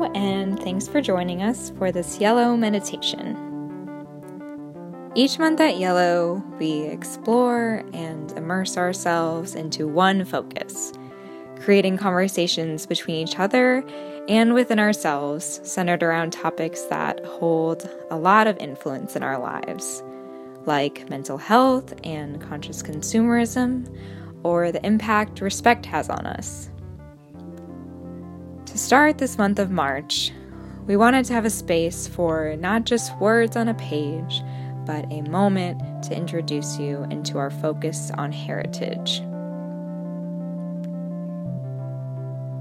Yellow, and thanks for joining us for this Yellow meditation. Each month at Yellow, we explore and immerse ourselves into one focus, creating conversations between each other and within ourselves centered around topics that hold a lot of influence in our lives, like mental health and conscious consumerism, or the impact respect has on us. To start this month of March, we wanted to have a space for not just words on a page, but a moment to introduce you into our focus on heritage.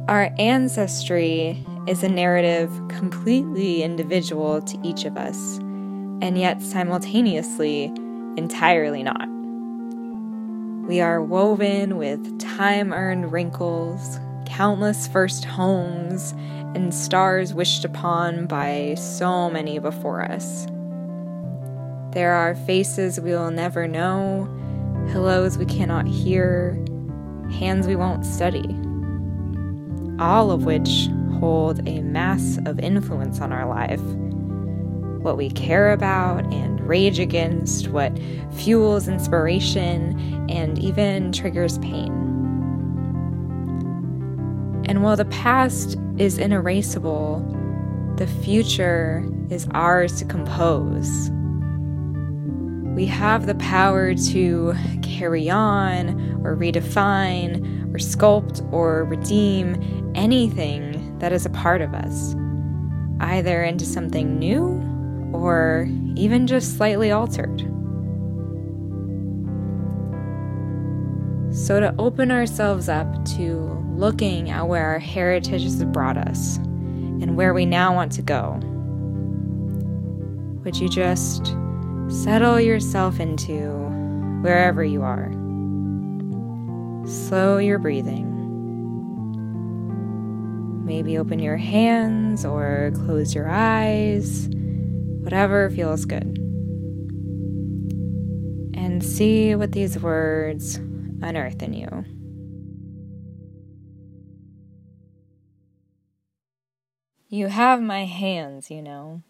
Our ancestry is a narrative completely individual to each of us, and yet simultaneously, entirely not. We are woven with time-earned wrinkles, countless first homes, and stars wished upon by so many before us. There are faces we will never know, hellos we cannot hear, hands we won't study, all of which hold a mass of influence on our life. What we care about and rage against, what fuels inspiration and even triggers pain. And while the past is inerasable, the future is ours to compose. We have the power to carry on or redefine or sculpt or redeem anything that is a part of us, either into something new or even just slightly altered. So to open ourselves up to looking at where our heritage has brought us and where we now want to go, would you just settle yourself into wherever you are. Slow your breathing. Maybe open your hands or close your eyes, whatever feels good. And see what these words unearth in you. You have my hands, you know.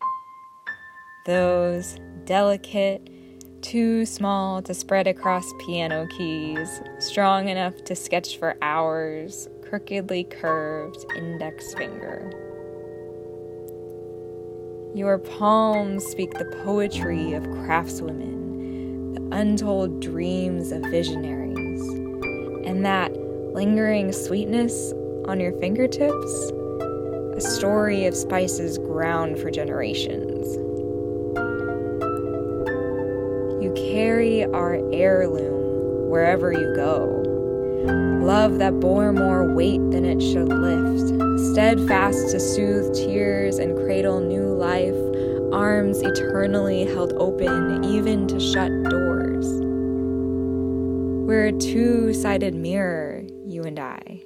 Those delicate, too small to spread across piano keys, strong enough to sketch for hours, crookedly curved index finger. Your palms speak the poetry of craftswomen, the untold dreams of visionaries, and that lingering sweetness on your fingertips, a story of spices ground for generations. You carry our heirloom wherever you go. Love that bore more weight than it should lift, steadfast to soothe tears and cradle new life, arms eternally held open even to shut doors. We're a two-sided mirror, you and I.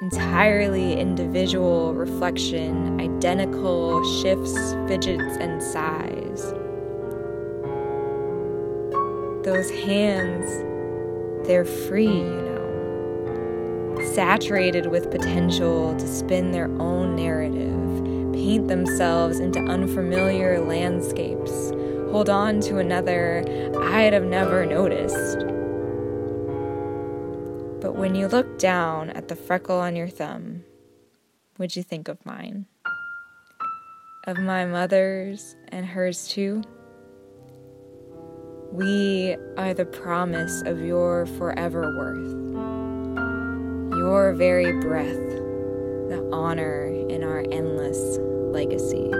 Entirely individual reflection, identical shifts, fidgets, and sighs. Those hands, they're free, you know, saturated with potential to spin their own narrative, paint themselves into unfamiliar landscapes, hold on to another I'd have never noticed. But when you look down at the freckle on your thumb, would you think of mine? Of my mother's and hers too? We are the promise of your forever worth, your very breath, the honor in our endless legacy.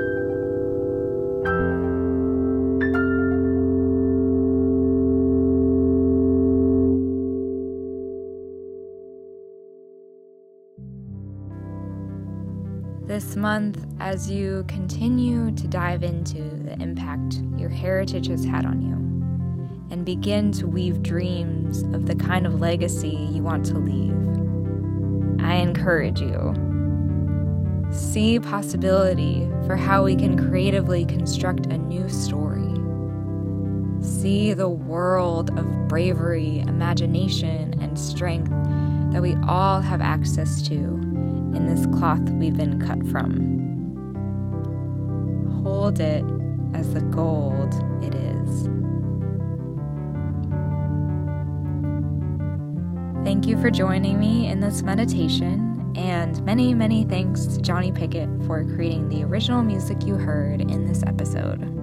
This month, as you continue to dive into the impact your heritage has had on you, and begin to weave dreams of the kind of legacy you want to leave, I encourage you. See possibility for how we can creatively construct a new story. See the world of bravery, imagination, and strength that we all have access to in this cloth we've been cut from. Hold it as the gold it is. Thank you for joining me in this meditation, and many, many thanks to Johnny Pickett for creating the original music you heard in this episode.